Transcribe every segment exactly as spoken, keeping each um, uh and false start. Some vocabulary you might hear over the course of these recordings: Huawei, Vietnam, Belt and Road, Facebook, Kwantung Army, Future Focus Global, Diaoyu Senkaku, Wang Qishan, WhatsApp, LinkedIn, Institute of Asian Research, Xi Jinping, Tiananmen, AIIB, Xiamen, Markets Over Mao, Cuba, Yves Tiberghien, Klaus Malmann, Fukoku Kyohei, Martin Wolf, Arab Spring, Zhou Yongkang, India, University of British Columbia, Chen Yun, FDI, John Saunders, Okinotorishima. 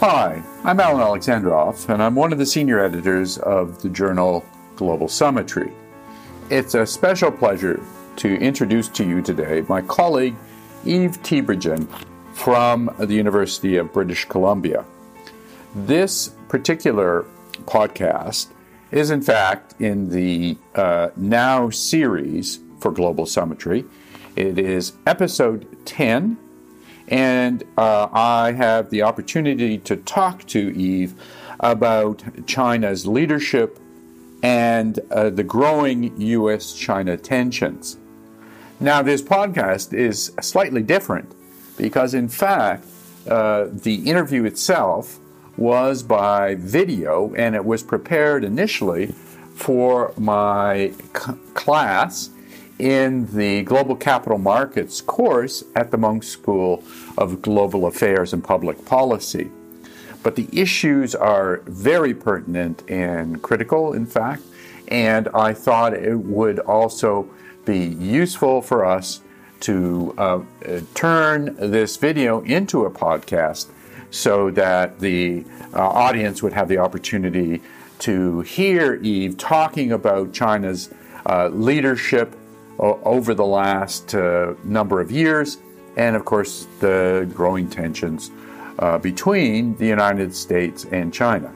Hi, I'm Alan Alexandroff, and I'm one of the senior editors of the journal Global Summitry. It's a special pleasure to introduce to you today my colleague Yves Tiberghien from the University of British Columbia. This particular podcast is in fact in the uh, Now series for Global Summitry. It is episode ten, and uh, I have the opportunity to talk to Yves about China's leadership and uh, the growing U S China tensions. Now, this podcast is slightly different because, in fact, uh, the interview itself was by video, and it was prepared initially for my c- class in the Global Capital Markets course at the Monk School of Global Affairs and Public Policy. But the issues are very pertinent and critical, in fact, and I thought it would also be useful for us to uh, turn this video into a podcast so that the uh, audience would have the opportunity to hear Yves talking about China's uh, leadership o- over the last uh, number of years, and of course the growing tensions uh, between the United States and China.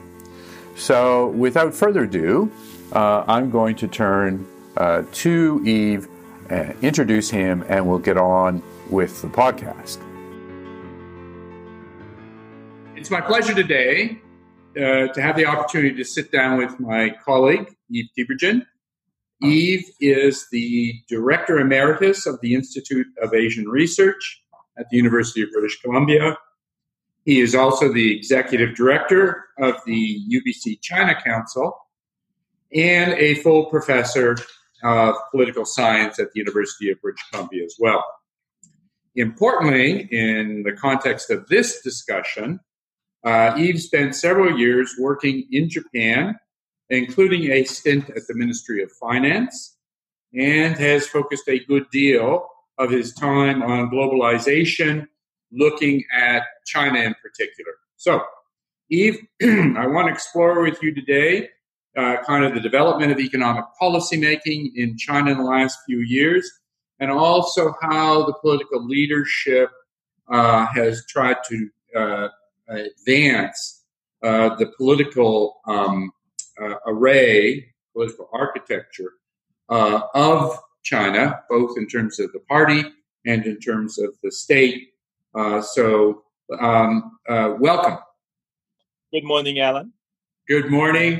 So without further ado, uh, I'm going to turn uh, to Yves, uh, introduce him, and we'll get on with the podcast. It's my pleasure today uh, to have the opportunity to sit down with my colleague, Yves Tiberghien. Yves is the Director Emeritus of the Institute of Asian Research at the University of British Columbia. He is also the Executive Director of the U B C China Council and a full professor of political science at the University of British Columbia as well. Importantly, in the context of this discussion, Uh, Yves spent several years working in Japan, including a stint at the Ministry of Finance, and has focused a good deal of his time on globalization, looking at China in particular. So, Yves, I want to explore with you today uh, kind of the development of economic policymaking in China in the last few years, and also how the political leadership uh, has tried to Uh, advance uh, the political um, uh, array, political architecture uh, of China, both in terms of the party and in terms of the state. Uh, so um, uh, welcome. Good morning, Alan. Good morning.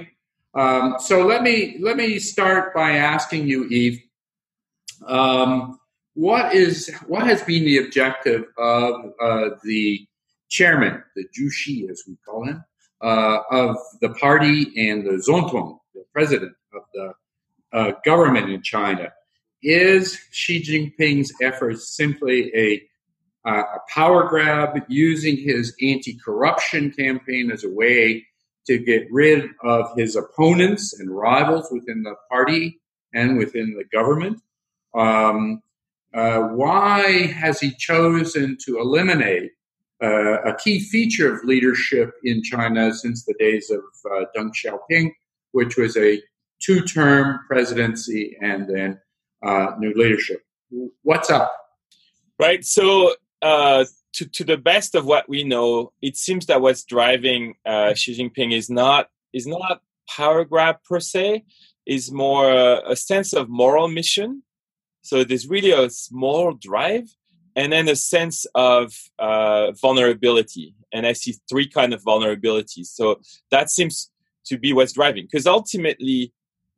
Um, so let me let me start by asking you, Yves, um, what is what has been the objective of uh, the chairman, the Jushi, as we call him, uh, of the party and the Zongtong, the president of the uh, government in China? Is Xi Jinping's efforts simply a, uh, a power grab, using his anti-corruption campaign as a way to get rid of his opponents and rivals within the party and within the government? Um, uh, why has he chosen to eliminate Uh, a key feature of leadership in China since the days of uh, Deng Xiaoping, which was a two-term presidency and then uh, new leadership? What's up? Right. So uh, to, to the best of what we know, it seems that what's driving uh, Xi Jinping is not is not power grab per se, is more uh, a sense of moral mission. So there's really a small drive, and then a sense of uh, vulnerability. And I see three kinds of vulnerabilities. So that seems to be what's driving, because ultimately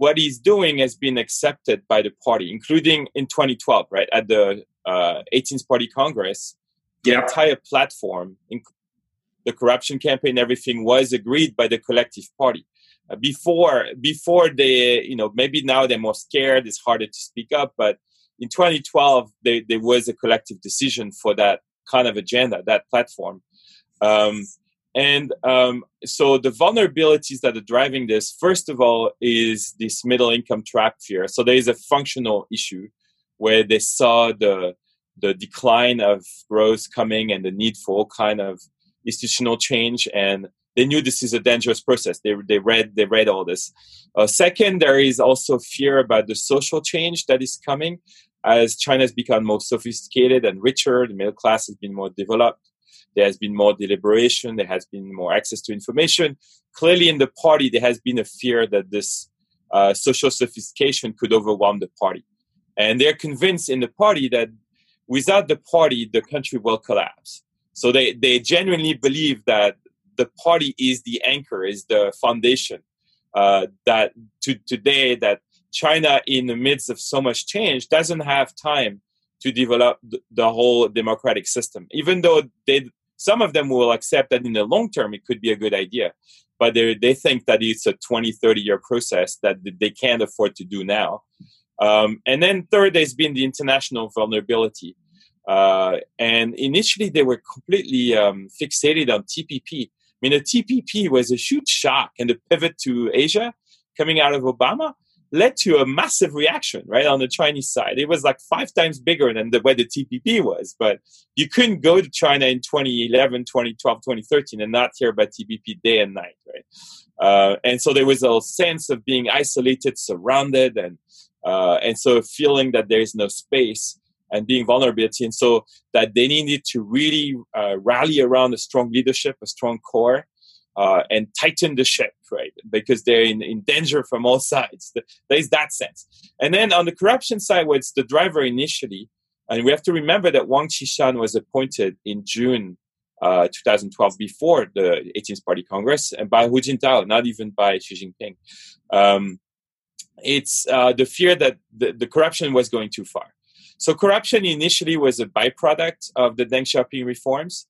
what he's doing has been accepted by the party, including in twenty twelve, right, at the uh, eighteenth Party Congress. The yeah. entire platform, the corruption campaign, everything was agreed by the collective party. Uh, before, before they, you know, maybe now they're more scared, it's harder to speak up, but in twenty twelve, there, there was a collective decision for that kind of agenda, that platform. Um, and um, so the vulnerabilities that are driving this, first of all, is this middle income trap fear. So there is a functional issue where they saw the the decline of growth coming and the need for all kind of institutional change, and they knew this is a dangerous process. They they read they read all this. Uh, second, there is also fear about the social change that is coming as China has become more sophisticated and richer. The middle class has been more developed. There has been more deliberation. There has been more access to information. Clearly, in the party, there has been a fear that this uh, social sophistication could overwhelm the party, and they're convinced in the party that without the party, the country will collapse. So they they genuinely believe that the party is the anchor, is the foundation uh, that to today that China, in the midst of so much change, doesn't have time to develop the, the whole democratic system. Even though they, some of them will accept that in the long term it could be a good idea, but they they think that it's a twenty, thirty year process that they can't afford to do now. Um, and then third, there's been the international vulnerability. Uh, and initially they were completely um, fixated on T P P. I mean, the T P P was a huge shock, and the pivot to Asia coming out of Obama led to a massive reaction, right, on the Chinese side. It was like five times bigger than the way the T P P was. But you couldn't go to China in twenty eleven, twenty twelve, twenty thirteen and not hear about T P P day and night, right? Uh, and so there was a sense of being isolated, surrounded, and uh, and so feeling that there is no space and being vulnerability. And so that they needed to really uh, rally around a strong leadership, a strong core, uh, and tighten the ship, right? Because they're in, in danger from all sides. There's that sense. And then on the corruption side, where it's the driver initially, and we have to remember that Wang Qishan was appointed in June uh, twenty twelve, before the eighteenth Party Congress, and by Hu Jintao, not even by Xi Jinping. Um, it's uh, the fear that the, the corruption was going too far. So corruption initially was a byproduct of the Deng Xiaoping reforms.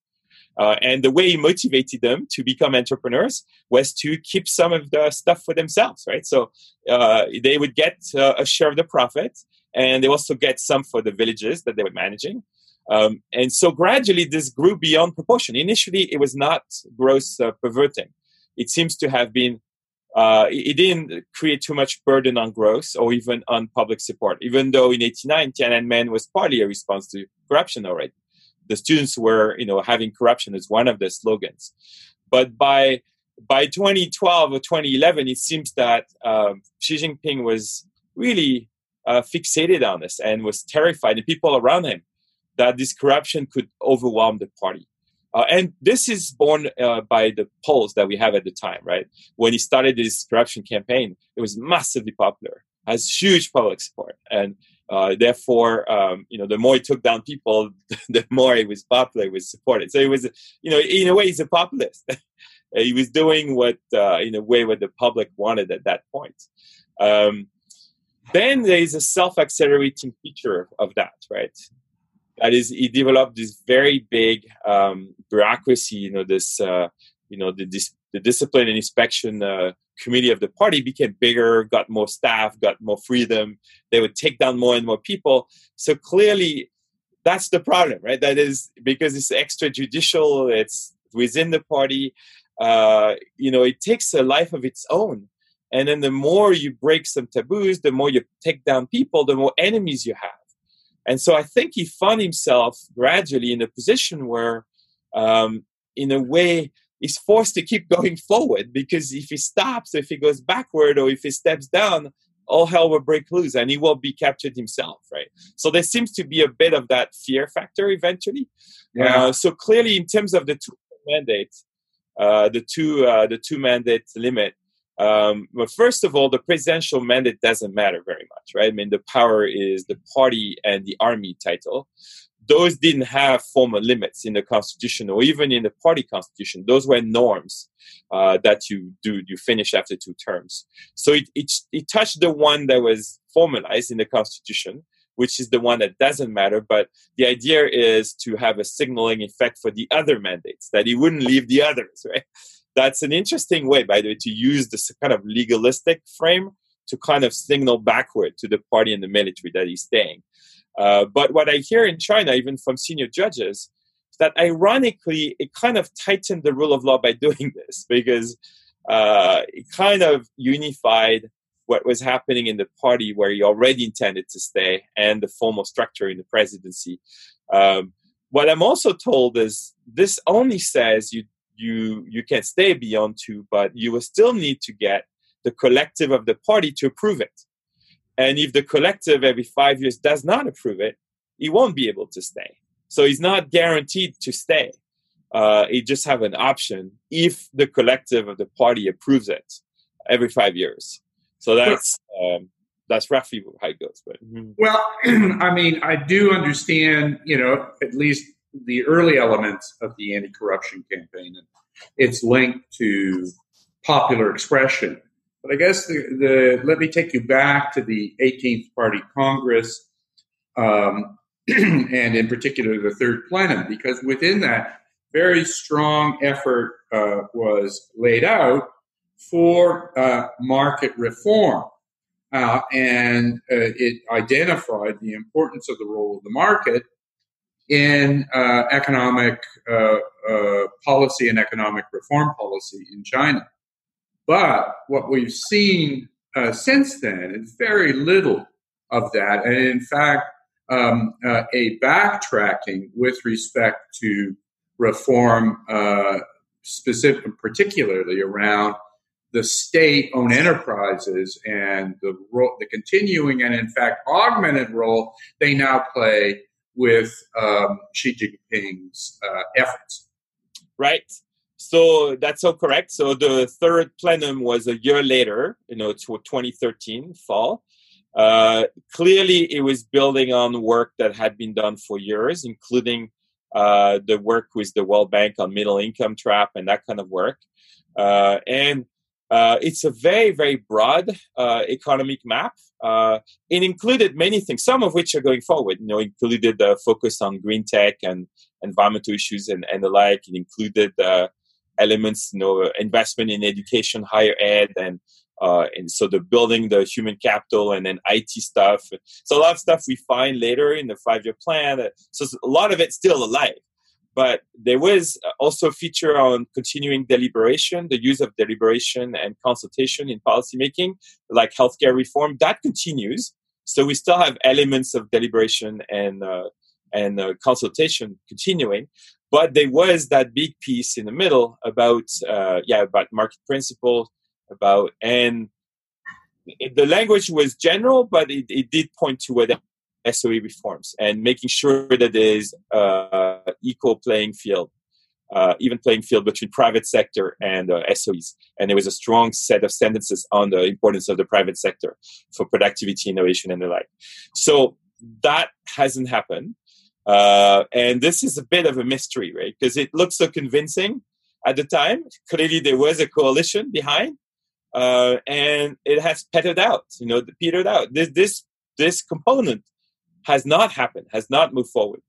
Uh, and the way he motivated them to become entrepreneurs was to keep some of the stuff for themselves, right? So uh, they would get uh, a share of the profit, and they also get some for the villages that they were managing. Um, and so gradually this grew beyond proportion. Initially, it was not gross uh, perverting. It seems to have been, uh, it didn't create too much burden on growth or even on public support, even though in eighty-nine, Tiananmen was partly a response to corruption already. The students were, you know, having corruption as one of their slogans. But by by twenty twelve or twenty eleven, it seems that um, Xi Jinping was really uh, fixated on this and was terrified, and people around him, that this corruption could overwhelm the party. Uh, and this is borne uh, by the polls that we have at the time, right? When he started this corruption campaign, it was massively popular, has huge public support. And Uh, therefore, um, you know, the more he took down people, the more he was popular, he was supported. So he was, you know, in a way, he's a populist. He was doing what, uh, in a way, what the public wanted at that point. Um, then there is a self-accelerating feature of that, right? That is, he developed this very big um, bureaucracy. You know, this, uh, you know, the, this, the discipline and inspection Uh, committee of the party became bigger, got more staff, got more freedom. They would take down more and more people. So clearly, that's the problem, right? That is because it's extrajudicial, it's within the party. Uh, you know, it takes a life of its own. And then the more you break some taboos, the more you take down people, the more enemies you have. And so I think he found himself gradually in a position where, um, in a way, he's forced to keep going forward, because if he stops, if he goes backward, or if he steps down, all hell will break loose and he will be captured himself, right? So there seems to be a bit of that fear factor eventually. Yeah. Uh, so clearly, in terms of the two mandates, uh, the two uh, the two mandate limit, um, well, first of all, the presidential mandate doesn't matter very much, right? I mean, the power is the party and the army title. Those didn't have formal limits in the constitution or even in the party constitution. Those were norms uh, that you do, you finish after two terms. So it, it, it touched the one that was formalized in the constitution, which is the one that doesn't matter. But the idea is to have a signaling effect for the other mandates, that he wouldn't leave the others, right? That's an interesting way, by the way, to use this kind of legalistic frame to kind of signal backward to the party and the military that he's staying. Uh, but what I hear in China, even from senior judges, is that ironically, it kind of tightened the rule of law by doing this, because uh, it kind of unified what was happening in the party, where he already intended to stay, and the formal structure in the presidency. Um, what I'm also told is this only says you you you can't stay beyond two, but you will still need to get the collective of the party to approve it. And if the collective every five years does not approve it, he won't be able to stay. So he's not guaranteed to stay. Uh, he just have an option if the collective of the party approves it every five years. So that's um, that's roughly how it goes. But mm-hmm. Well, I mean, I do understand, you know, at least the early elements of the anti-corruption campaign and its link to popular expression. But I guess the, the let me take you back to the eighteenth Party Congress, um, and in particular the Third Plenum, because within that very strong effort uh, was laid out for uh, market reform, uh, and uh, it identified the importance of the role of the market in uh, economic uh, uh, policy and economic reform policy in China. But what we've seen uh, since then is very little of that. And in fact, um, uh, a backtracking with respect to reform, uh, specific, particularly around the state-owned enterprises and the, role, the continuing and, in fact, augmented role they now play with um, Xi Jinping's uh, efforts. Right. So that's so correct. So the third plenum was a year later, you know, twenty thirteen fall. Uh, clearly, it was building on work that had been done for years, including uh, the work with the World Bank on middle income trap and that kind of work. Uh, and uh, it's a very, very broad uh, economic map. Uh, it included many things, some of which are going forward. You know, included the focus on green tech and environmental issues and, and the like. It included uh, elements, you know, investment in education, higher ed, and uh, and so the building the human capital and then I T stuff. So a lot of stuff we find later in the five-year plan. So a lot of it's still alive. But there was also a feature on continuing deliberation, the use of deliberation and consultation in policymaking, like healthcare reform. That continues. So we still have elements of deliberation and uh, and uh, consultation continuing. But there was that big piece in the middle about, uh, yeah, about market principles, about, and the language was general, but it, it did point to what S O E reforms and making sure that there is uh, equal playing field, uh, even playing field between private sector and uh, S O Es. And there was a strong set of sentences on the importance of the private sector for productivity, innovation, and the like. So that hasn't happened. Uh, and this is a bit of a mystery, right? Because it looks so convincing at the time. Clearly, there was a coalition behind, uh, and it has petered out, you know, petered out. This this this component has not happened, has not moved forward.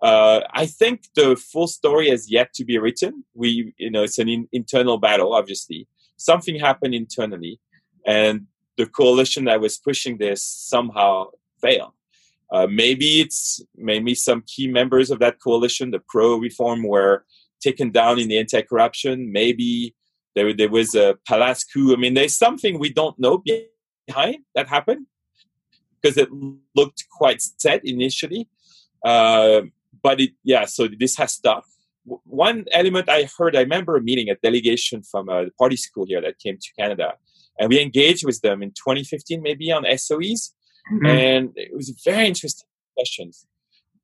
Uh, I think the full story has yet to be written. We, you know, it's an in, internal battle, obviously. Something happened internally, and the coalition that was pushing this somehow failed. Uh, maybe it's maybe some key members of that coalition, the pro-reform, were taken down in the anti-corruption. Maybe there, there was a palace coup. I mean, there's something we don't know behind that happened because it looked quite set initially. Uh, but it, yeah, so this has stopped. One element I heard, I remember a meeting, a delegation from a party school here that came to Canada, and we engaged with them in twenty fifteen maybe on S O Es. Mm-hmm. And it was very interesting questions.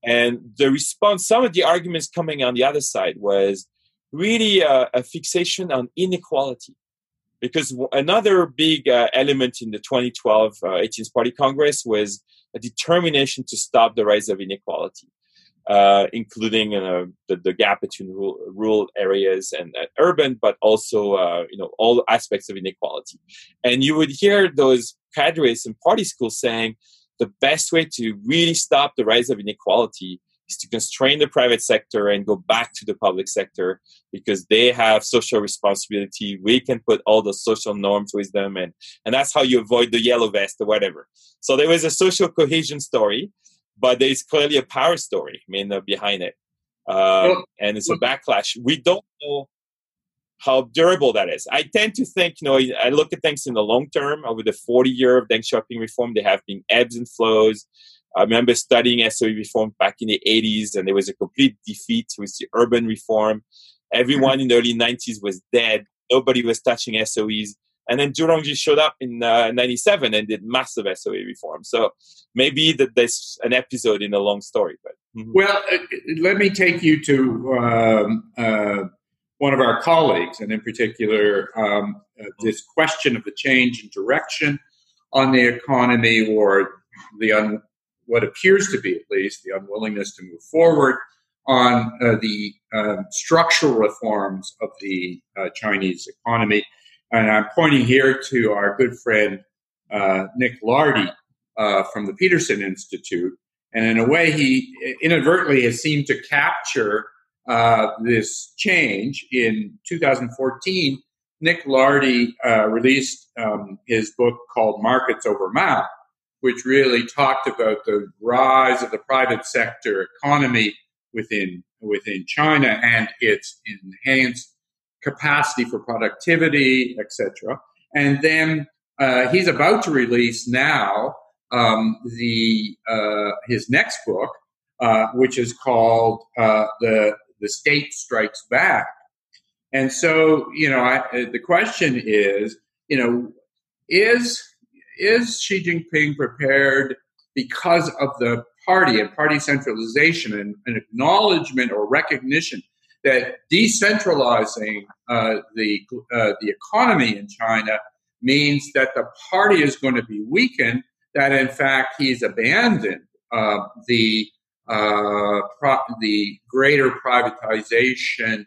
And the response, some of the arguments coming on the other side was really a, a fixation on inequality. Because w- another big uh, element in the twenty twelve uh, eighteenth Party Congress was a determination to stop the rise of inequality, uh, including uh, the, the gap between rural, rural areas and uh, urban, but also uh, you know, all aspects of inequality. And you would hear those cadres in party schools saying the best way to really stop the rise of inequality is to constrain the private sector and go back to the public sector because they have social responsibility. We can put all the social norms with them, and, and that's how you avoid the yellow vest or whatever. So there was a social cohesion story, but there is clearly a power story I mean, uh, behind it. Um, and it's a backlash. We don't know how durable that is. I tend to think, you know, I look at things in the long term. Over the forty year of Deng Xiaoping reform, there have been ebbs and flows. I remember studying S O E reform back in the eighties, and there was a complete defeat with the urban reform. Everyone in the early nineties was dead. Nobody was touching S O Es. And then Zhurongji showed up in uh, ninety-seven and did massive S O E reform. So maybe that there's an episode in a long story. But mm-hmm. Well, uh, let me take you to um, uh, one of our colleagues, and in particular, um, uh, this question of the change in direction on the economy, or the un- what appears to be, at least, the unwillingness to move forward on uh, the uh, structural reforms of the uh, Chinese economy. And I'm pointing here to our good friend, uh, Nick Lardy uh, from the Peterson Institute. And in a way, he inadvertently has seemed to capture uh, this change. In two thousand fourteen, Nick Lardy uh, released um, his book called Markets Over Mao, which really talked about the rise of the private sector economy within within China and its enhanced capacity for productivity, et cetera. And then uh, he's about to release now um, the uh, his next book, uh, which is called uh, the the State Strikes Back. And so, you know, I, the question is, you know, is is Xi Jinping prepared, because of the party and party centralization and an acknowledgement or recognition that decentralizing uh, the uh, the economy in China means that the party is going to be weakened, that in fact he's abandoned uh, the uh, pro- the greater privatization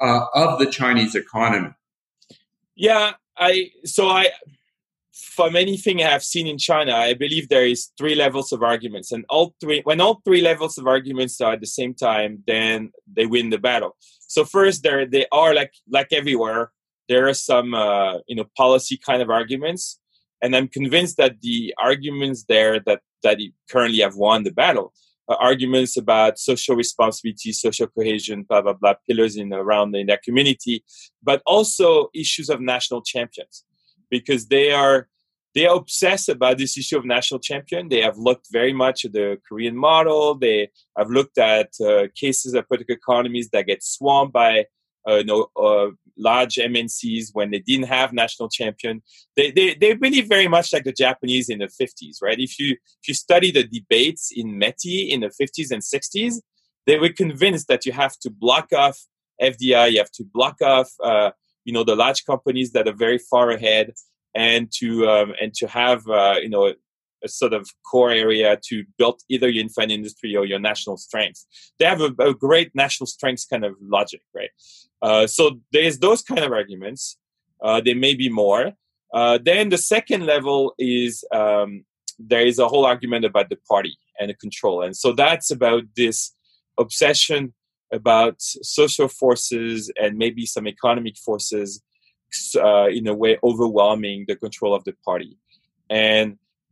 uh, of the Chinese economy? Yeah, I so I. From anything I have seen in China, I believe there is three levels of arguments. And all three, when all three levels of arguments are at the same time, then they win the battle. So first, there they are like like everywhere. There are some uh, you know policy kind of arguments, and I'm convinced that the arguments there that that currently have won the battle are arguments about social responsibility, social cohesion, blah blah blah, pillars in around in that community, but also issues of national champions. Because they are they are obsessed about this issue of national champion. They have looked very much at the Korean model. They have looked at uh, cases of political economies that get swamped by uh, you know, uh, large M N Cs when they didn't have national champion. They, they they believe very much like the Japanese in the fifties, right? If you if you study the debates in METI in the fifties and sixties, they were convinced that you have to block off F D I, you have to block off. Uh, You know the large companies that are very far ahead, and to um, and to have uh, you know a sort of core area to build either your infant industry or your national strengths. They have a, a great national strengths kind of logic, right? Uh, so there's those kind of arguments. Uh, there may be more. Uh, then the second level is um, there is a whole argument about the party and the control, and so that's about this obsession about social forces and maybe some economic forces uh, in a way overwhelming the control of the party. And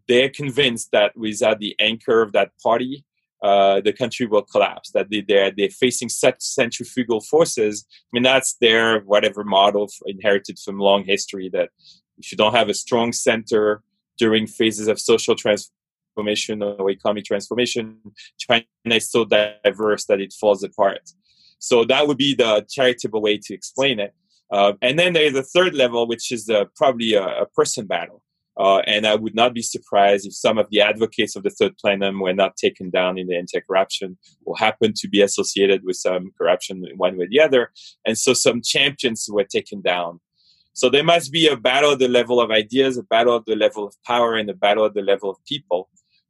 they're convinced that without the anchor of that party, uh, the country will collapse, that they, they're, they're facing such centrifugal forces. I mean, that's their whatever model inherited from long history, that if you don't have a strong center during phases of social transformation, transformation or economic transformation, China is so diverse that it falls apart. So that would be the charitable way to explain it. Uh, and then there is a third level, which is uh, probably a, a person battle. Uh, and I would not be surprised if some of the advocates of the third plenum were not taken down in the anti-corruption or happened to be associated with some corruption one way or the other. And so some champions were taken down. So there must be a battle at the level of ideas, a battle at the level of power, and a battle at the level of people.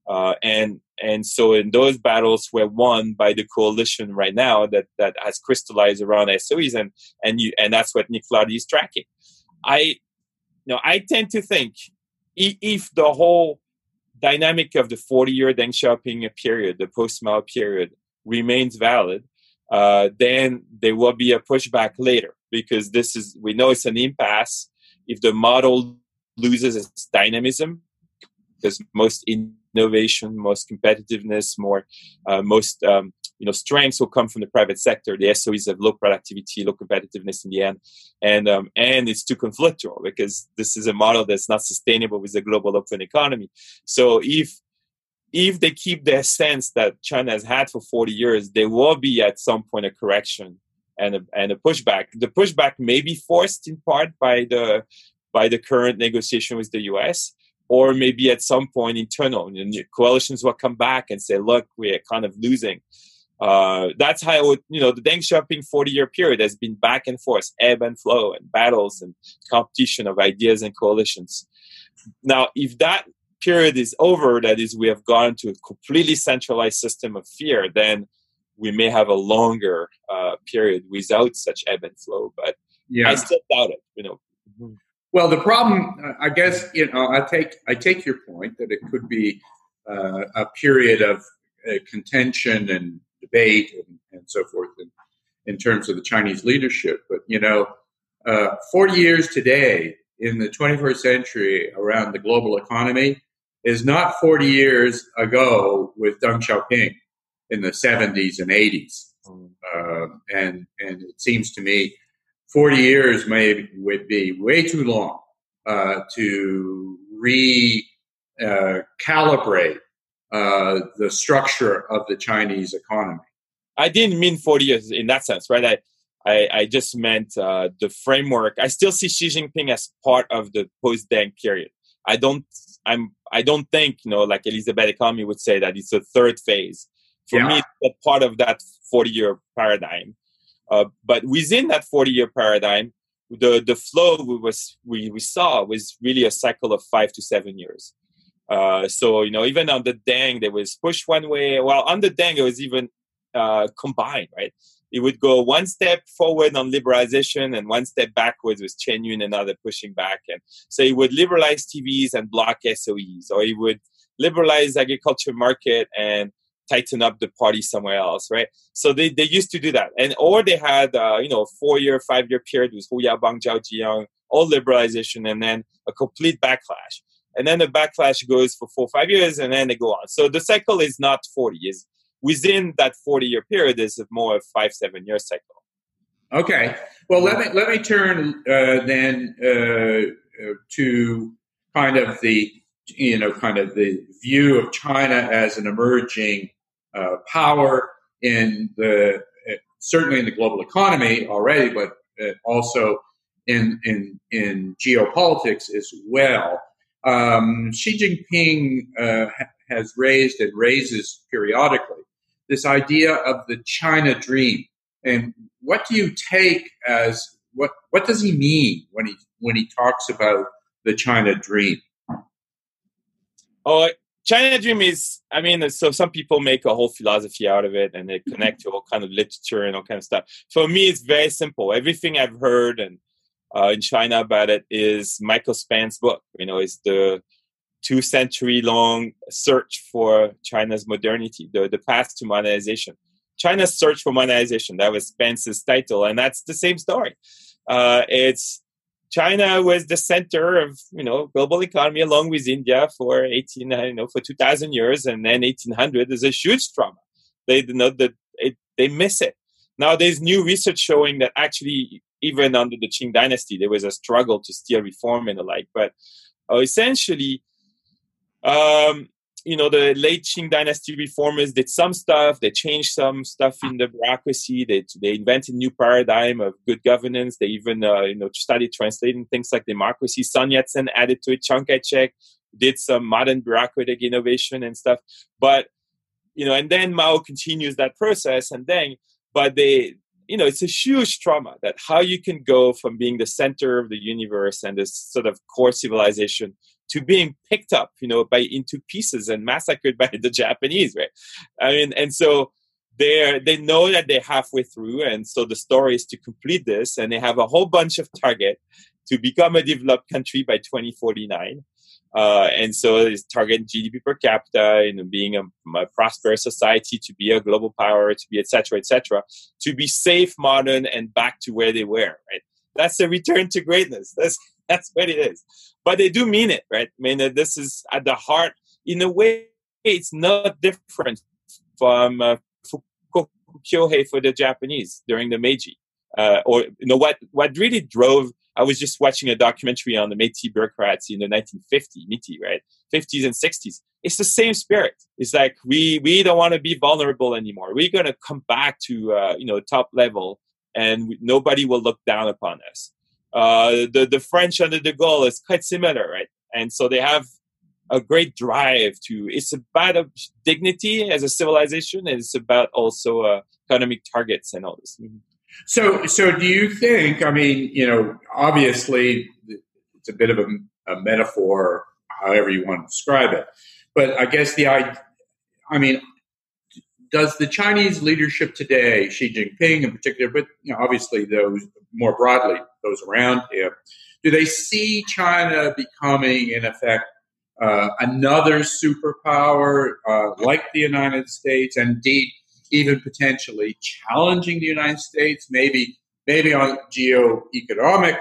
Uh, and and so in those battles were won by the coalition right now that, that has crystallized around S O Es, and and you and that's what Nick Lardy is tracking. I you know I tend to think if the whole dynamic of the forty-year Deng Xiaoping period, the post-Mao period, remains valid, uh, then there will be a pushback later, because this is we know it's an impasse if the model loses its dynamism, because most in innovation, most competitiveness, more, uh, most, um, you know, strengths will come from the private sector. The S O Es have low productivity, low competitiveness in the end, and um, and it's too conflictual, because this is a model that's not sustainable with the global open economy. So if if they keep their stance that China has had for forty years, there will be at some point a correction and a, and a pushback. The pushback may be forced in part by the by the current negotiation with the U S, or maybe at some point internal. And coalitions will come back and say, look, we're kind of losing. Uh, that's how, it would, you know, the Deng Xiaoping forty-year period has been back and forth, ebb and flow, and battles and competition of ideas and coalitions. Now, if that period is over, that is, we have gone to a completely centralized system of fear, then we may have a longer uh, period without such ebb and flow. But yeah. I still doubt it, you know. Well, the problem, uh, I guess, you know, I take I take your point that it could be uh, a period of uh, contention and debate and, and so forth in, in terms of the Chinese leadership. But, you know, uh, forty years today in the twenty-first century around the global economy is not forty years ago with Deng Xiaoping in the seventies and eighties. Mm. Uh, and, and it seems to me forty years may would be way too long uh, to recalibrate uh, uh, the structure of the Chinese economy. I didn't mean forty years in that sense, right? I I, I just meant uh, the framework. I still see Xi Jinping as part of the post-Deng period. I don't. I'm. I don't think you know, like Elizabeth Economy would say, that it's a third phase. For yeah. me, it's part of that forty-year paradigm. Uh, but within that forty-year paradigm, the, the flow we, was, we, we saw was really a cycle of five to seven years. Uh, so, you know, even under Deng, there was push one way. Well, under Deng, it was even uh, combined, right? It would go one step forward on liberalization and one step backwards with Chen Yun and other pushing back. And so it would liberalize T Vs and block S O Es, or it would liberalize agriculture market and tighten up the party somewhere else, right? So they, they used to do that. And or they had, uh, you know, four-year, five-year period with Hu Yaobang, Zhao Jiyang, all liberalization, and then a complete backlash. And then the backlash goes for four, five years, and then they go on. So the cycle is not forty. It's within that forty-year period is more a five, seven-year cycle. Okay. Well, let me, let me turn uh, then uh, to kind of the, you know, kind of the view of China as an emerging uh, power in the, uh, certainly in the global economy already, but uh, also in, in, in geopolitics as well. Um, Xi Jinping uh, ha- has raised and raises periodically this idea of the China dream. And what do you take as, what, what does he mean when he, when he talks about the China dream? Oh, China Dream is, I mean, so some people make a whole philosophy out of it and they connect to all kind of literature and all kind of stuff. For me, it's very simple. Everything I've heard and uh, in China about it is Michael Span's book. You know, it's the two century long search for China's modernity, the, the path to modernization. China's search for modernization, that was Span's title. And that's the same story. Uh, it's, China was the center of, you know, global economy along with India for eighteen, you know, for two thousand years, and then eighteen hundred is a huge trauma. They you know that it, they miss it. Now there's new research showing that actually even under the Qing dynasty there was a struggle to steer reform and the like. But uh, essentially, um, you know, the late Qing dynasty reformers did some stuff. They changed some stuff in the bureaucracy. They they invented new paradigm of good governance. They even, uh, you know, started translating things like democracy. Sun Yat-sen added to it. Chiang Kai-shek did some modern bureaucratic innovation and stuff. But, you know, and then Mao continues that process. And then, but they, you know, it's a huge trauma that how you can go from being the center of the universe and this sort of core civilization to being picked up, you know, by into pieces and massacred by the Japanese, right? I mean, and so they they know that they're halfway through, and so the story is to complete this, and they have a whole bunch of target to become a developed country by twenty forty-nine. Uh, and so it's target G D P per capita, you know, being a, a prosperous society, to be a global power, to be et cetera, et cetera, to be safe, modern, and back to where they were, right? That's the return to greatness. That's That's what it is. But they do mean it, right? I mean, this is at the heart. In a way, it's not different from uh, Fukoku Kyohei for the Japanese during the Meiji. Uh, or, you know, what, what really drove I was just watching a documentary on the Métis bureaucrats in the nineteen fifties, Métis, right? fifties and sixties. It's the same spirit. It's like, we, we don't want to be vulnerable anymore. We're going to come back to, uh, you know, top level, and we, nobody will look down upon us. Uh, the, the French under De Gaulle is quite similar, right? And so they have a great drive to, it's about a dignity as a civilization, and it's about also uh, economic targets and all this. Mm-hmm. So, so do you think, I mean, you know, obviously it's a bit of a, a metaphor, however you want to describe it, but I guess the, I, I mean, does the Chinese leadership today, Xi Jinping in particular, but you know, obviously those more broadly, those around him, do they see China becoming, in effect, uh, another superpower uh, like the United States, and indeed, even potentially challenging the United States, maybe maybe on geoeconomic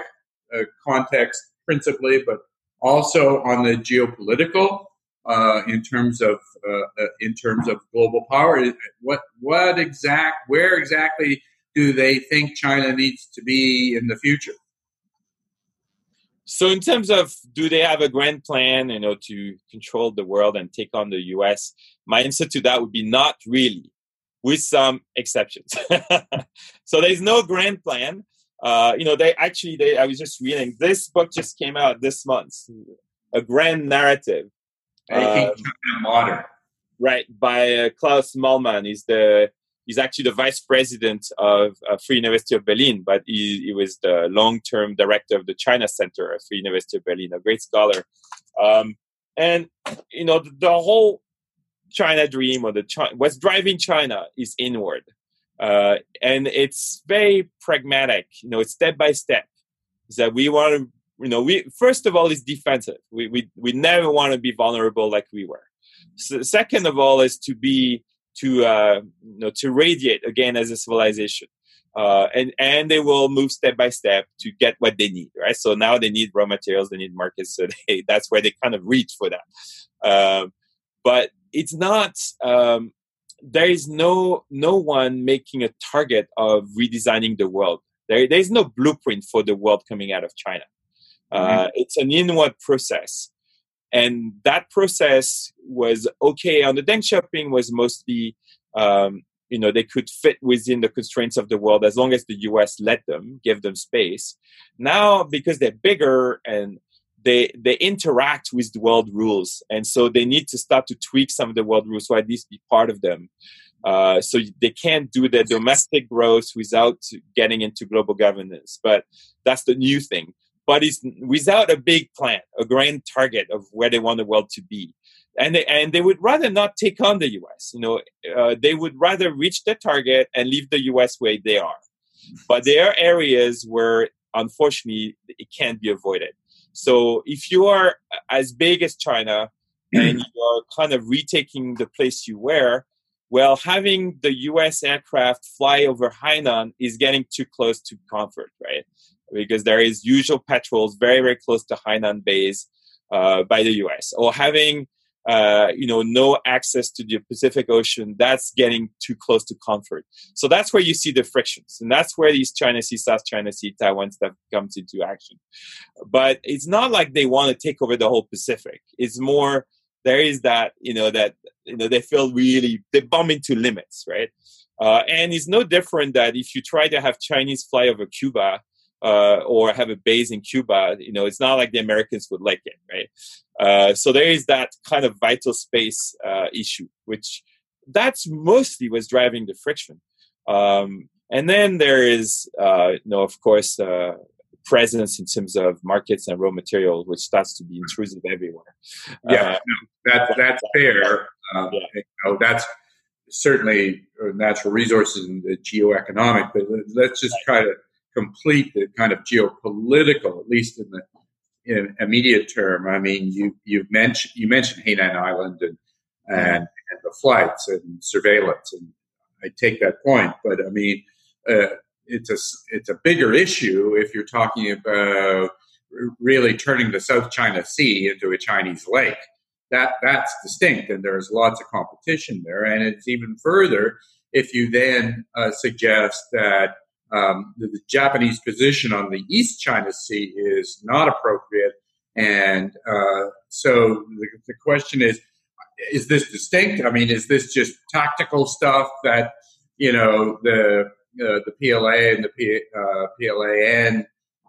uh, context principally, but also on the geopolitical uh, in terms of uh, in terms of global power? What what exact where exactly do they think China needs to be in the future? So in terms of, do they have a grand plan, you know, to control the world and take on the U S? My answer to that would be not really, with some exceptions. So there's no grand plan. Uh, you know, they actually, they, I was just reading, this book just came out this month, A Grand Narrative. Making um, China Modern. Right, by uh, Klaus Malmann. He's the He's actually the vice president of uh, Free University of Berlin, but he, he was the long-term director of the China Center at Free University of Berlin, a great scholar. Um, and, you know, the, the whole China dream, or the Chi- what's driving China, is inward. Uh, and it's very pragmatic. You know, it's step by step. Is that we want to, you know, we first of all, it's defensive. We, we, we never want to be vulnerable like we were. So, second of all, is to be... to uh, you know, to radiate again as a civilization, uh, and and they will move step by step to get what they need, right? So now they need raw materials, they need markets, so they, that's where they kind of reach for that. Uh, but it's not um, there is no no one making a target of redesigning the world. There there is no blueprint for the world coming out of China. Uh, mm-hmm. It's an inward process. And that process was okay. On the Deng Xiaoping was mostly, um, you know, they could fit within the constraints of the world as long as the U S let them, give them space. Now, because they're bigger and they they interact with the world rules, and so they need to start to tweak some of the world rules, or at least be part of them. Uh, so they can't do their domestic growth without getting into global governance. But that's the new thing. But it's without a big plan, a grand target of where they want the world to be. And they, and they would rather not take on the U S. You know, uh, they would rather reach the target and leave the U S where they are. But there are areas where, unfortunately, it can't be avoided. So if you are as big as China and you are kind of retaking the place you were, well, having the U S aircraft fly over Hainan is getting too close to comfort, right? Because there is usual patrols very, very close to Hainan base uh, by the U S. Or having, uh, you know, no access to the Pacific Ocean, that's getting too close to comfort. So that's where you see the frictions. And that's where the East China Sea, South China Sea, Taiwan stuff comes into action. But it's not like they want to take over the whole Pacific. It's more, there is that, you know, that, you know, they feel really, they bump into limits, right? Uh, and it's no different that if you try to have Chinese fly over Cuba, Uh, or have a base in Cuba, you know, it's not like the Americans would like it, right? Uh, so there is that kind of vital space uh, issue, which that's mostly what's driving the friction. Um, and then there is, uh, you know, of course, uh, presence in terms of markets and raw materials, which starts to be intrusive everywhere. Yeah, uh, no, that, that's fair. Uh, yeah. You know, that's certainly natural resources and the geoeconomic, but let's just try to complete the kind of geopolitical, at least in the in immediate term. I mean, you you've mentioned you mentioned Hainan Island and, and and the flights and surveillance, and I take that point. But I mean, uh, it's a it's a bigger issue if you're talking about really turning the South China Sea into a Chinese lake. That that's distinct, and there's lots of competition there, and it's even further if you then uh, suggest that. um, the, the Japanese position on the East China Sea is not appropriate. And uh, so the, the question is, is this distinct? I mean, is this just tactical stuff that, you know, the uh, the P L A and the P, uh, P L A N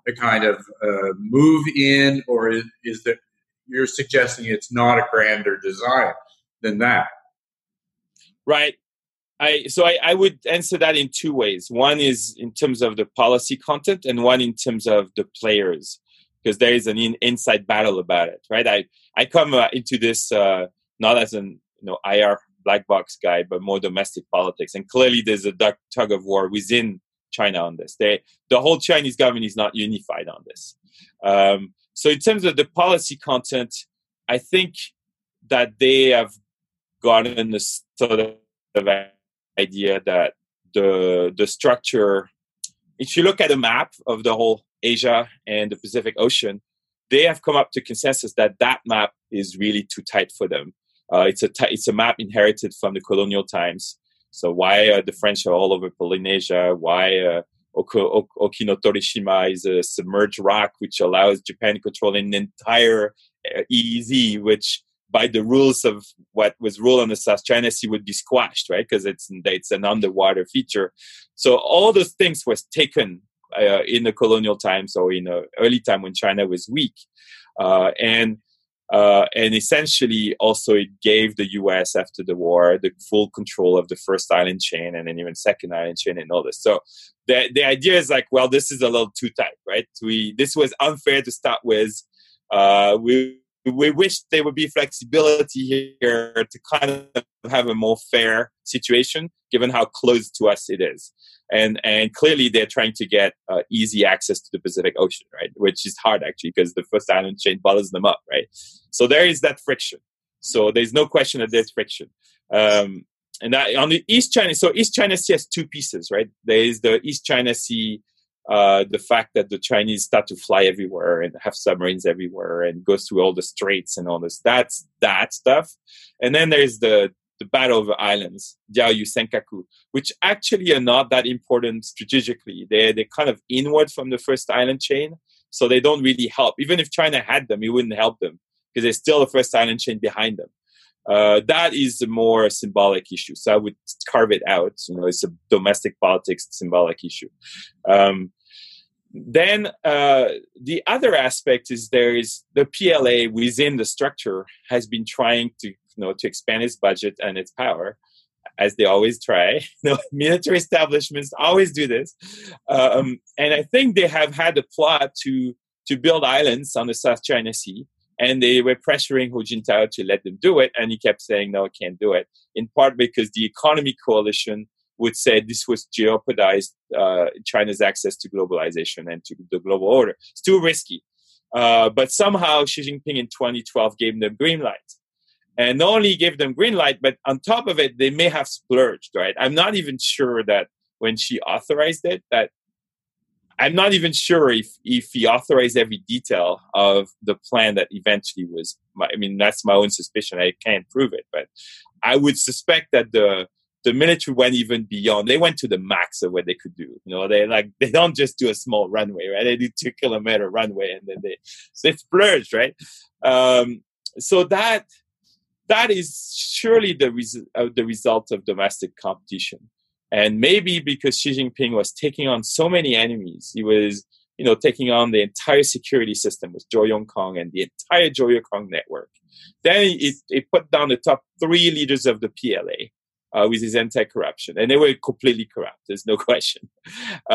a kind of uh, move in, or is, is that you're suggesting it's not a grander design than that? Right. I, so I, I would answer that in two ways. One is in terms of the policy content, and one in terms of the players, because there is an in, inside battle about it, right? I, I come uh, into this uh, not as an you know I R black box guy, but more domestic politics. And clearly there's a duck, tug of war within China on this. They, the whole Chinese government is not unified on this. Um, so in terms of the policy content, I think that they have gotten a sort of idea that the the structure, if you look at a map of the whole Asia and the Pacific Ocean, they have come up to consensus that that map is really too tight for them. Uh, it's a t- it's a map inherited from the colonial times. So why uh, the French are all over Polynesia? Why uh, Ok- Ok- Okinotorishima is a submerged rock which allows Japan to control an entire uh, E E Z, which by the rules of what was ruled on the South China Sea would be squashed, right? Because it's it's an underwater feature. So all those things was taken uh, in the colonial times or in the early time when China was weak, uh, and. Uh, and essentially, also, it gave the U S after the war the full control of the first island chain and then even second island chain and all this. So the the idea is like, well, this is a little too tight, right? We this was unfair to start with. Uh, we we wish there would be flexibility here to kind of have a more fair situation, given how close to us it is. And and clearly they're trying to get uh, easy access to the Pacific Ocean, right? Which is hard actually, because the first island chain bottles them up, right? So there is that friction. So there's no question that there's friction. Um, and that, on the East China, so East China Sea has two pieces, right? There is the East China Sea, uh, the fact that the Chinese start to fly everywhere and have submarines everywhere and go through all the straits and all this. That's that stuff. And then there's the the Battle of the Islands, Diaoyu Senkaku, which actually are not that important strategically. They're, they're kind of inward from the first island chain, so they don't really help. Even if China had them, it wouldn't help them, because there's still a first island chain behind them. Uh, that is a more symbolic issue, so I would carve it out. You know, it's a domestic politics symbolic issue. Um, then uh, the other aspect is there is the P L A within the structure has been trying to You know, to expand its budget and its power, as they always try. You know, military establishments always do this. Um, and I think they have had a plot to to build islands on the South China Sea, and they were pressuring Hu Jintao to let them do it, and he kept saying, no, I can't do it, in part because the economy coalition would say this was jeopardized uh, China's access to globalization and to the global order. It's too risky. Uh, but somehow Xi Jinping in twenty twelve gave them green light. And not only gave them green light, but on top of it, they may have splurged, right? I'm not even sure that when she authorized it, that I'm not even sure if, if he authorized every detail of the plan that eventually was, my, I mean, that's my own suspicion. I can't prove it, but I would suspect that the, the military went even beyond. They went to the max of what they could do. You know, they like, they don't just do a small runway, right? They do two kilometer runway and then they, so they splurged, right? Um, so that, That is surely the, res- uh, the result of domestic competition. And maybe because Xi Jinping was taking on so many enemies, he was, you know, taking on the entire security system with Zhou Yongkang and the entire Zhou Yongkang network. Then it, it put down the top three leaders of the P L A uh, with his anti-corruption. And they were completely corrupt, there's no question.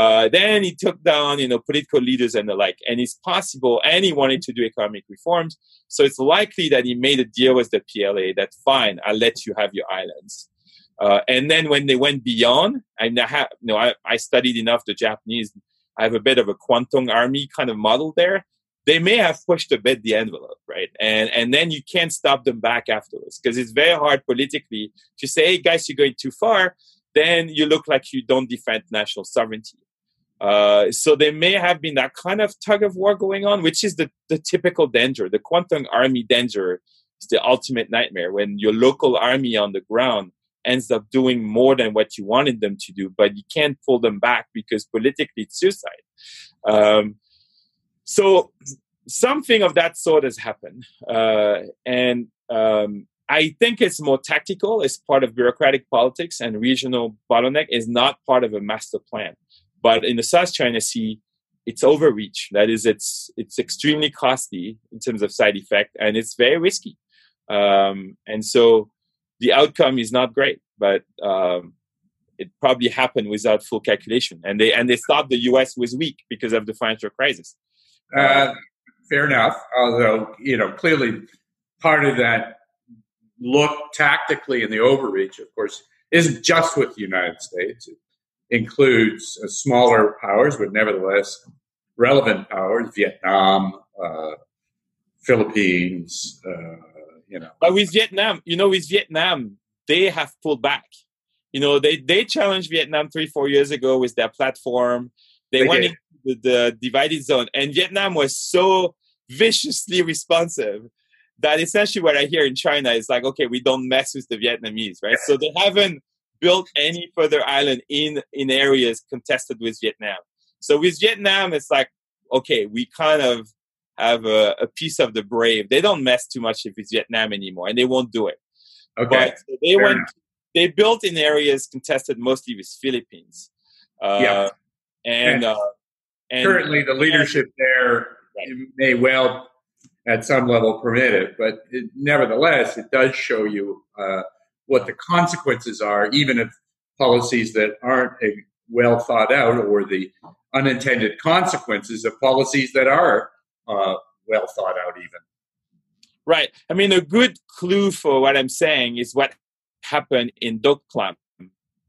Uh, then he took down, you know, political leaders and the like. And it's possible, and he wanted to do economic reforms. So it's likely that he made a deal with the P L A that, fine, I'll let you have your islands. Uh, and then when they went beyond, and I have, you know, I, I studied enough the Japanese, I have a bit of a Kwantung Army kind of model there. They may have pushed a bit the envelope, right? And and then you can't stop them back afterwards, because it's very hard politically to say, hey, guys, you're going too far. Then you look like you don't defend national sovereignty. Uh, so there may have been that kind of tug of war going on, which is the, the typical danger. The Kwantung Army danger is the ultimate nightmare, when your local army on the ground ends up doing more than what you wanted them to do, but you can't pull them back because politically it's suicide. Um, so something of that sort has happened. Uh, and um, I think it's more tactical. It's part of bureaucratic politics, and regional bottleneck is not part of a master plan. But in the South China Sea, it's overreach. That is, it's it's extremely costly in terms of side effect, and it's very risky. Um, and so the outcome is not great, but um, it probably happened without full calculation. And they and they thought the U S was weak because of the financial crisis. Uh, fair enough. Although, you know, clearly part of that look tactically in the overreach, of course, isn't just with the United States. It includes uh, smaller powers, but nevertheless relevant powers, Vietnam, uh, Philippines, uh, You know. But with Vietnam, you know, with Vietnam, they have pulled back. You know, they, they challenged Vietnam three, four years ago with their platform. They, they went into the, the divided zone. And Vietnam was so viciously responsive that essentially what I hear in China is like, okay, we don't mess with the Vietnamese, right? So they haven't built any further island in, in areas contested with Vietnam. So with Vietnam, it's like, okay, we kind of have a, a piece of the brave. They don't mess too much if it's Vietnam anymore, and they won't do it. Okay. But they Fair went. Enough. They built in areas contested mostly with Philippines. Uh, yeah. And, and, uh, and currently, the leadership and, there right. may well, at some level, permit it. But it, nevertheless, it does show you uh, what the consequences are, even if policies that aren't a, well thought out, or the unintended consequences of policies that are Uh, well thought out even. Right. I mean, a good clue for what I'm saying is what happened in Doklam,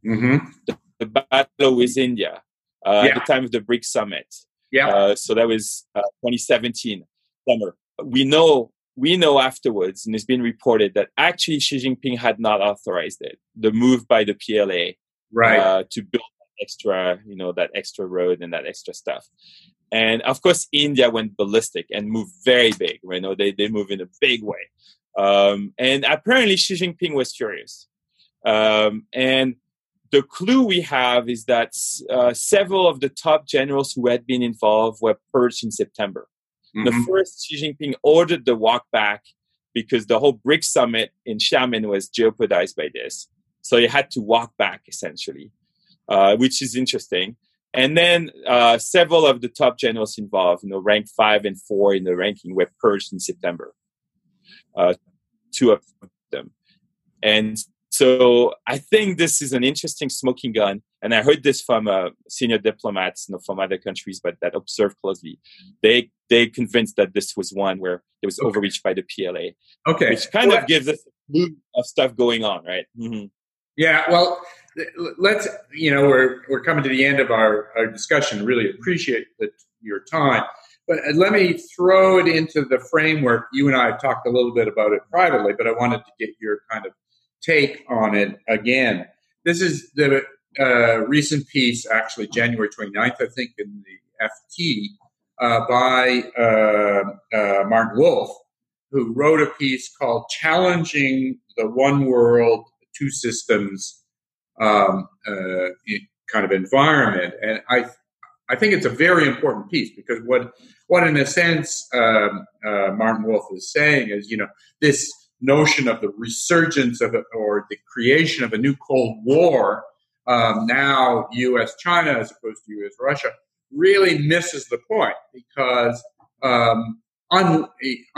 mm-hmm. the, the battle with India uh, yeah. at the time of the BRICS summit. Yeah. Uh, so that was uh, twenty seventeen summer. We know, we know afterwards, and it's been reported that actually Xi Jinping had not authorized it, the move by the P L A right. uh, to build that extra, you know, that extra road and that extra stuff. And of course, India went ballistic and moved very big. You know, they they move in a big way. Um, and apparently, Xi Jinping was furious. Um, and the clue we have is that uh, several of the top generals who had been involved were purged in September. Mm-hmm. The first, Xi Jinping ordered the walk back because the whole BRICS summit in Xiamen was jeopardized by this. So he had to walk back, essentially, uh, which is interesting. And then uh, several of the top generals involved, you know, rank five and four in the ranking, were purged in September. Uh, two of them. And so I think this is an interesting smoking gun. And I heard this from uh, senior diplomats, you know, from other countries, but that observed closely. They they convinced that this was one where it was okay. overreached by the P L A. Okay. Which kind well, of gives us a clue of stuff going on, right? Mm-hmm. Yeah, well, let's, you know, we're we're coming to the end of our, our discussion. Really appreciate the, your time. But let me throw it into the framework. You and I have talked a little bit about it privately, but I wanted to get your kind of take on it again. This is the uh, recent piece, actually January twenty-ninth, I think, in the F T uh, by uh, uh, Martin Wolf, who wrote a piece called Challenging the One World, Two Systems um, uh, kind of environment. And I I think it's a very important piece, because what, what in a sense um, uh, Martin Wolf is saying is, you know, this notion of the resurgence of a, or the creation of a new Cold War, um, now U S China as opposed to U S Russia, really misses the point, because um, un,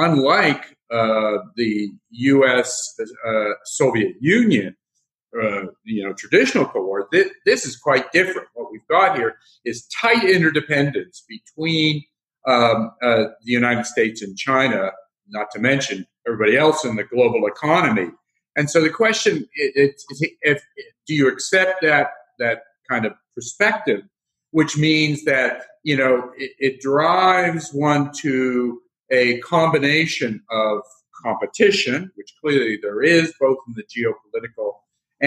unlike Uh, the U S. Uh, Soviet Union, uh, you know, traditional Cold War, Th- this is quite different. What we've got here is tight interdependence between um, uh, the United States and China, not to mention everybody else in the global economy. And so the question is, is, is if, do you accept that that kind of perspective, which means that, you know, it, it drives one to a combination of competition, which clearly there is, both in the geopolitical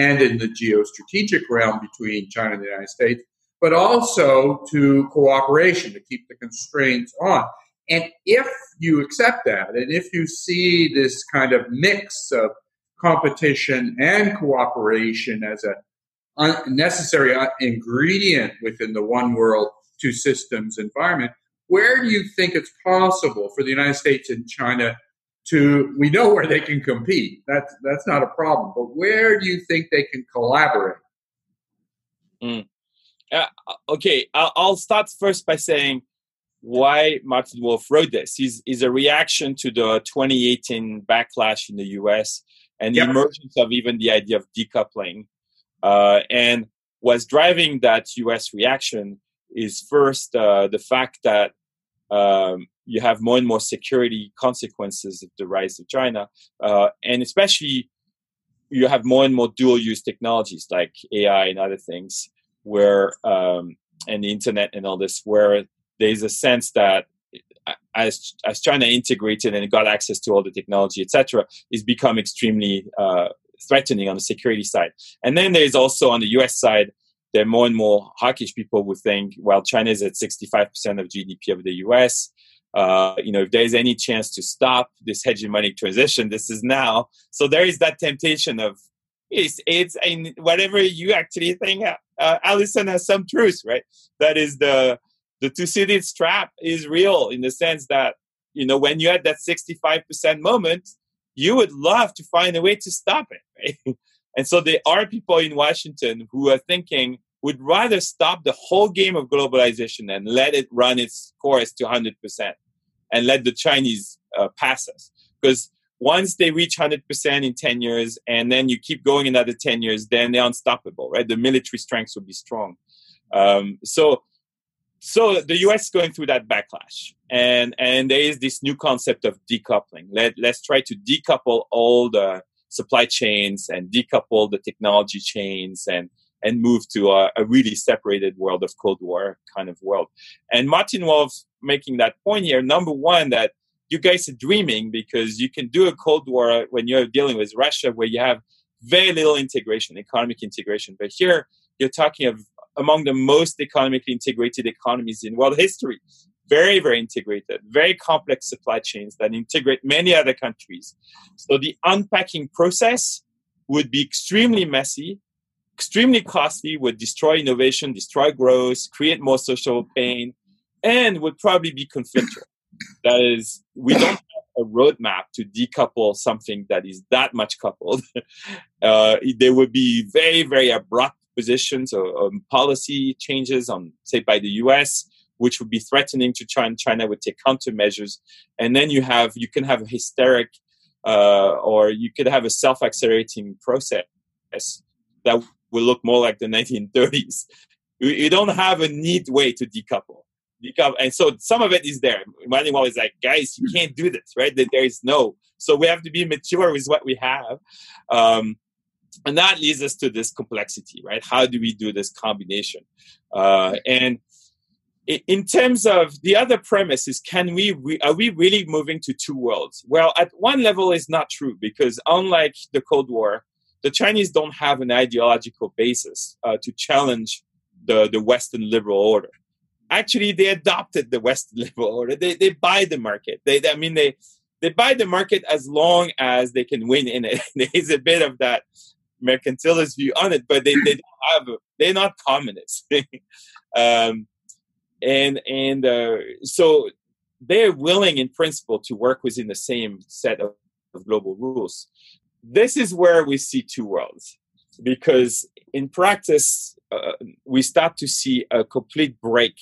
and in the geostrategic realm between China and the United States, but also to cooperation, to keep the constraints on. And if you accept that, and if you see this kind of mix of competition and cooperation as a necessary ingredient within the one world, two systems environment, where do you think it's possible for the United States and China to, we know where they can compete, that's, that's not a problem, but where do you think they can collaborate? Mm. Uh, okay, I'll, I'll start first by saying why Martin Wolf wrote this. He's, he's a reaction to the twenty eighteen backlash in the U S and the yep. emergence of even the idea of decoupling. Uh, and what's driving that U S reaction is first uh, the fact that um, you have more and more security consequences of the rise of China, uh, and especially you have more and more dual-use technologies like A I and other things, where um, and the internet and all this, where there's a sense that as as China integrated and got access to all the technology, et cetera, it's become extremely uh, threatening on the security side. And then there's also on the U S side, there are more and more hawkish people who think, well, China is at sixty-five percent of G D P of the U S. Uh, you know, if there is any chance to stop this hegemonic transition, this is now. So there is that temptation of, it's, it's in whatever you actually think, uh, Alison has some truth, right? That is the, the two-sided trap is real in the sense that, you know, when you had that sixty-five percent moment, you would love to find a way to stop it, right? And so there are people in Washington who are thinking would rather stop the whole game of globalization and let it run its course to one hundred percent and let the Chinese uh, pass us. Because once they reach one hundred percent in ten years and then you keep going another ten years, then they're unstoppable, right? The military strengths will be strong. Um, so so the U S is going through that backlash. And, and there is this new concept of decoupling. Let, let's try to decouple all the supply chains and decouple the technology chains and and move to a, a really separated world of Cold War kind of world. And Martin Wolf making that point here, number one, that you guys are dreaming because you can do a Cold War when you're dealing with Russia where you have very little integration, economic integration. But here you're talking of among the most economically integrated economies in world history. Very, very integrated, very complex supply chains that integrate many other countries. So the unpacking process would be extremely messy, extremely costly, would destroy innovation, destroy growth, create more social pain, and would probably be conflictual. That is, we don't have a roadmap to decouple something that is that much coupled. uh, there would be very, very abrupt positions or, or policy changes on, say, by the U S, which would be threatening to China. China would take countermeasures. And then you have, you can have a hysteric, uh, or you could have a self-accelerating process that will look more like the nineteen thirties. You, you don't have a neat way to decouple. decouple. And so some of it is there. Martin Wolf is like, guys, you can't do this, right? There is no. So we have to be mature with what we have. Um, and that leads us to this complexity, right? How do we do this combination? Uh, and, in terms of the other premise is, can we re- are we really moving to two worlds? Well, at one level, it's not true because unlike the Cold War, the Chinese don't have an ideological basis uh, to challenge the, the Western liberal order. Actually, they adopted the Western liberal order. They they buy the market. They, they I mean they they buy the market as long as they can win in it. There is a bit of that mercantilist view on it, but they they don't have a, they're not communists. um, And and uh, so they're willing, in principle, to work within the same set of, of global rules. This is where we see two worlds, because in practice, uh, we start to see a complete break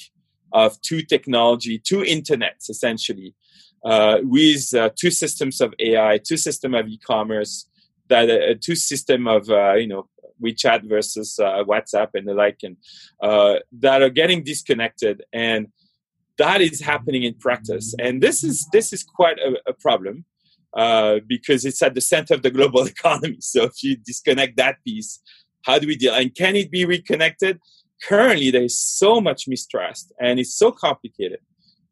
of two technology, two internets, essentially, uh, with uh, two systems of A I, two systems of e-commerce, that uh, two systems of, uh, you know, WeChat versus uh, WhatsApp and the like, and uh, that are getting disconnected, and that is happening in practice. And this is this is quite a, a problem uh, because it's at the center of the global economy. So if you disconnect that piece, how do we deal? And can it be reconnected? Currently, there is so much mistrust, and it's so complicated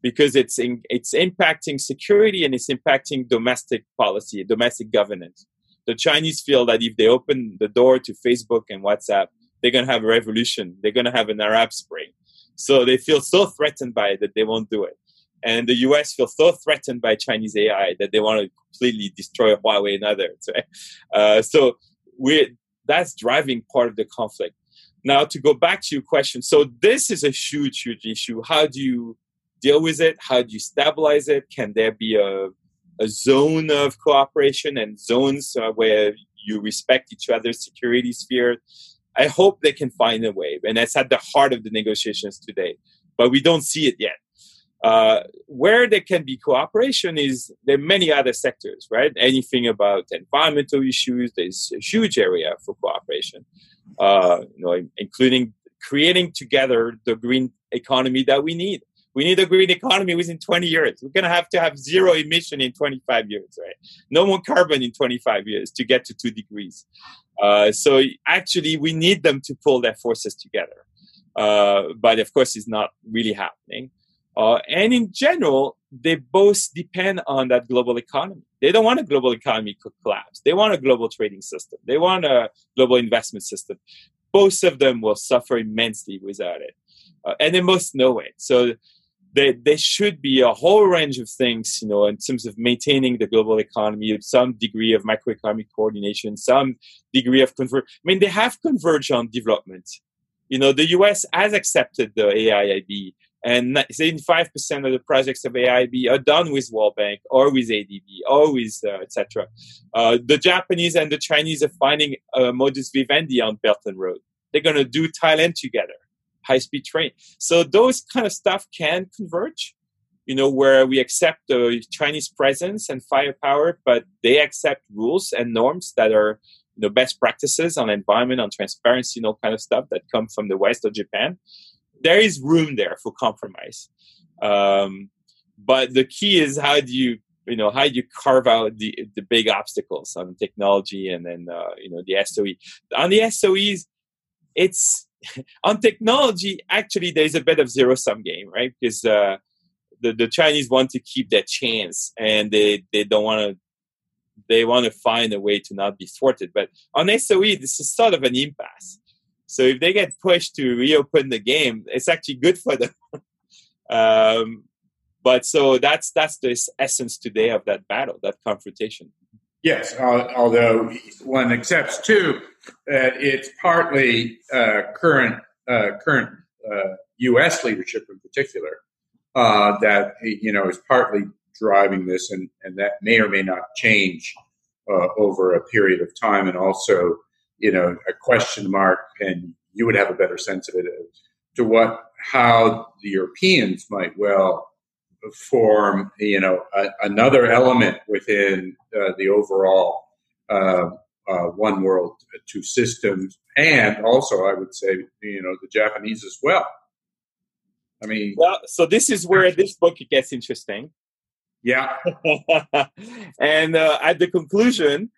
because it's in, it's impacting security and it's impacting domestic policy, domestic governance. The Chinese feel that if they open the door to Facebook and WhatsApp, they're going to have a revolution. They're going to have an Arab Spring. So they feel so threatened by it that they won't do it. And the U S feels so threatened by Chinese A I that they want to completely destroy Huawei and others. Right? Uh, so we that's driving part of the conflict. Now, to go back to your question, so this is a huge, huge issue. How do you deal with it? How do you stabilize it? Can there be a, a zone of cooperation and zones uh, where you respect each other's security sphere? I hope they can find a way. And that's at the heart of the negotiations today. But we don't see it yet. Uh, where there can be cooperation is there are many other sectors, right? Anything about environmental issues, there's a huge area for cooperation, uh, you know, including creating together the green economy that we need. We need a green economy within twenty years. We're going to have to have zero emission in twenty-five years, right? No more carbon in twenty-five years to get to two degrees. Uh, so actually, we need them to pull their forces together. Uh, but of course, it's not really happening. Uh, and in general, they both depend on that global economy. They don't want a global economy to collapse. They want a global trading system. They want a global investment system. Both of them will suffer immensely without it. Uh, and they must know it. So there should be a whole range of things, you know, in terms of maintaining the global economy, some degree of macroeconomic coordination, some degree of convergence. I mean, they have converged on development. You know, the U S has accepted the A I I B, and seventy-five percent of the projects of A I I B are done with World Bank or with A D B or with uh, et cetera. Uh, the Japanese and the Chinese are finding a modus vivendi on Belt and Road. They're going to do Thailand together. High-speed train. So those kind of stuff can converge, you know, where we accept the Chinese presence and firepower, but they accept rules and norms that are, you know, best practices on environment, on transparency, and all kind of stuff that come from the West or Japan. There is room there for compromise. Um, but the key is how do you, you know, how do you carve out the, the big obstacles on technology and then, uh, you know, the S O E. On the S O Es, it's, on technology, actually, there's a bit of zero-sum game, right? Because uh, the, the Chinese want to keep their chance, and they, they don't want to. They want to find a way to not be thwarted. But on S O E, this is sort of an impasse. So if they get pushed to reopen the game, it's actually good for them. um, but so that's that's the essence today of that battle, that confrontation. Yes, although one accepts too that it's partly uh, current uh, current uh, U S leadership in particular uh, that you know is partly driving this, and, and that may or may not change uh, over a period of time. And also, you know, a question mark, and you would have a better sense of it to what how the Europeans might well form, you know, a, another element within uh, the overall uh, uh, one world, two systems, and also I would say, you know, the Japanese as well. I mean, well, so this is where this book gets interesting. Yeah, and uh, at the conclusion,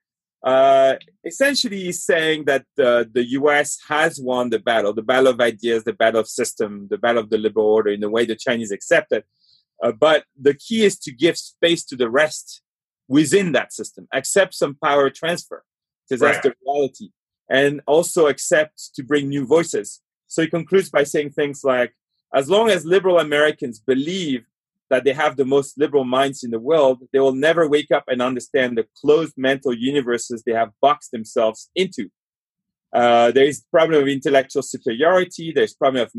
uh, essentially, he's saying that uh, the U S has won the battle, the battle of ideas, the battle of system, the battle of the liberal order, in the way the Chinese accept it. Uh, but the key is to give space to the rest within that system. Accept some power transfer, because that's the reality. And also accept to bring new voices. So he concludes by saying things like, as long as liberal Americans believe that they have the most liberal minds in the world, they will never wake up and understand the closed mental universes they have boxed themselves into. Uh, there is the problem of intellectual superiority. There's the problem of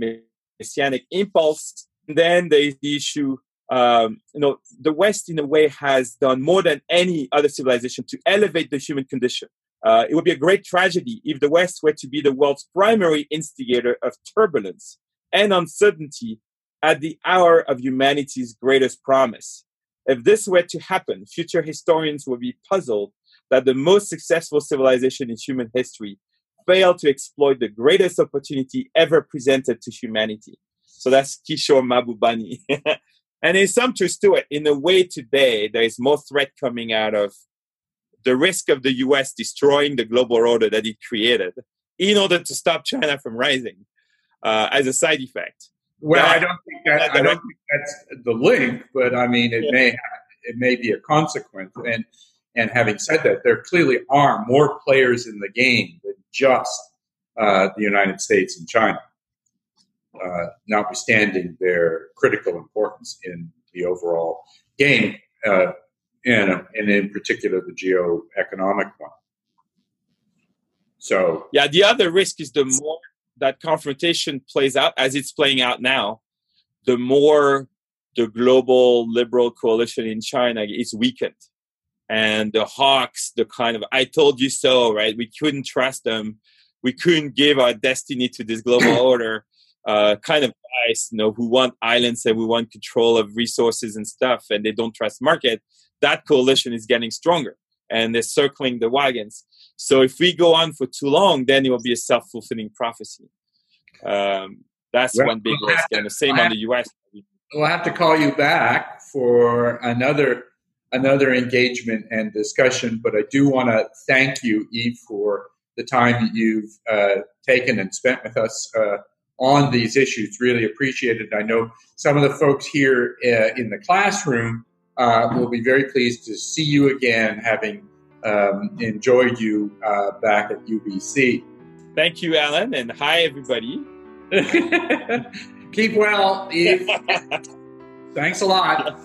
messianic impulse. And then there is the issue, um, you know, the West in a way has done more than any other civilization to elevate the human condition. Uh, it would be a great tragedy if the West were to be the world's primary instigator of turbulence and uncertainty at the hour of humanity's greatest promise. If this were to happen, future historians would be puzzled that the most successful civilization in human history failed to exploit the greatest opportunity ever presented to humanity. So that's Kishore Mahbubani. And there's some truth to it. In a way, today, there is more threat coming out of the risk of the U S destroying the global order that it created in order to stop China from rising uh, as a side effect. Well, that, I don't think that, I don't think that's the link, but I mean, it yeah. may have, it may be a consequence. And and having said that, there clearly are more players in the game than just uh, the United States and China. Uh, notwithstanding their critical importance in the overall game, uh, and, and in particular the geoeconomic one. So yeah, the other risk is the more that confrontation plays out as it's playing out now, the more the global liberal coalition in China is weakened. And the hawks, the kind of, I told you so, right? We couldn't trust them. We couldn't give our destiny to this global order uh, kind of guys, you know, who want islands and we want control of resources and stuff, and they don't trust market. That coalition is getting stronger and they're circling the wagons. So if we go on for too long, then it will be a self-fulfilling prophecy. Um, that's well, one big we'll risk. To, and the same I on the U S. We'll have to call you back for another another engagement and discussion, but I do want to thank you, Yves, for the time that you've uh, taken and spent with us uh, on these issues. Really appreciate it. I know some of the folks here uh, in the classroom uh, will be very pleased to see you again, having um, enjoyed you uh, back at U B C. Thank you, Alan, and hi, everybody. Keep well, Yves. Thanks a lot.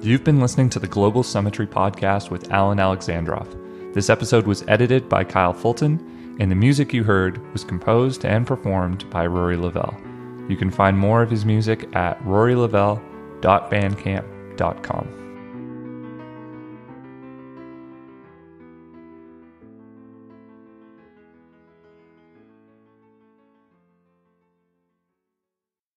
You've been listening to the Global Summitry podcast with Alan Alexandroff. This episode was edited by Kyle Fulton, and the music you heard was composed and performed by Rory Lavelle. You can find more of his music at rory lavelle dot bandcamp dot com.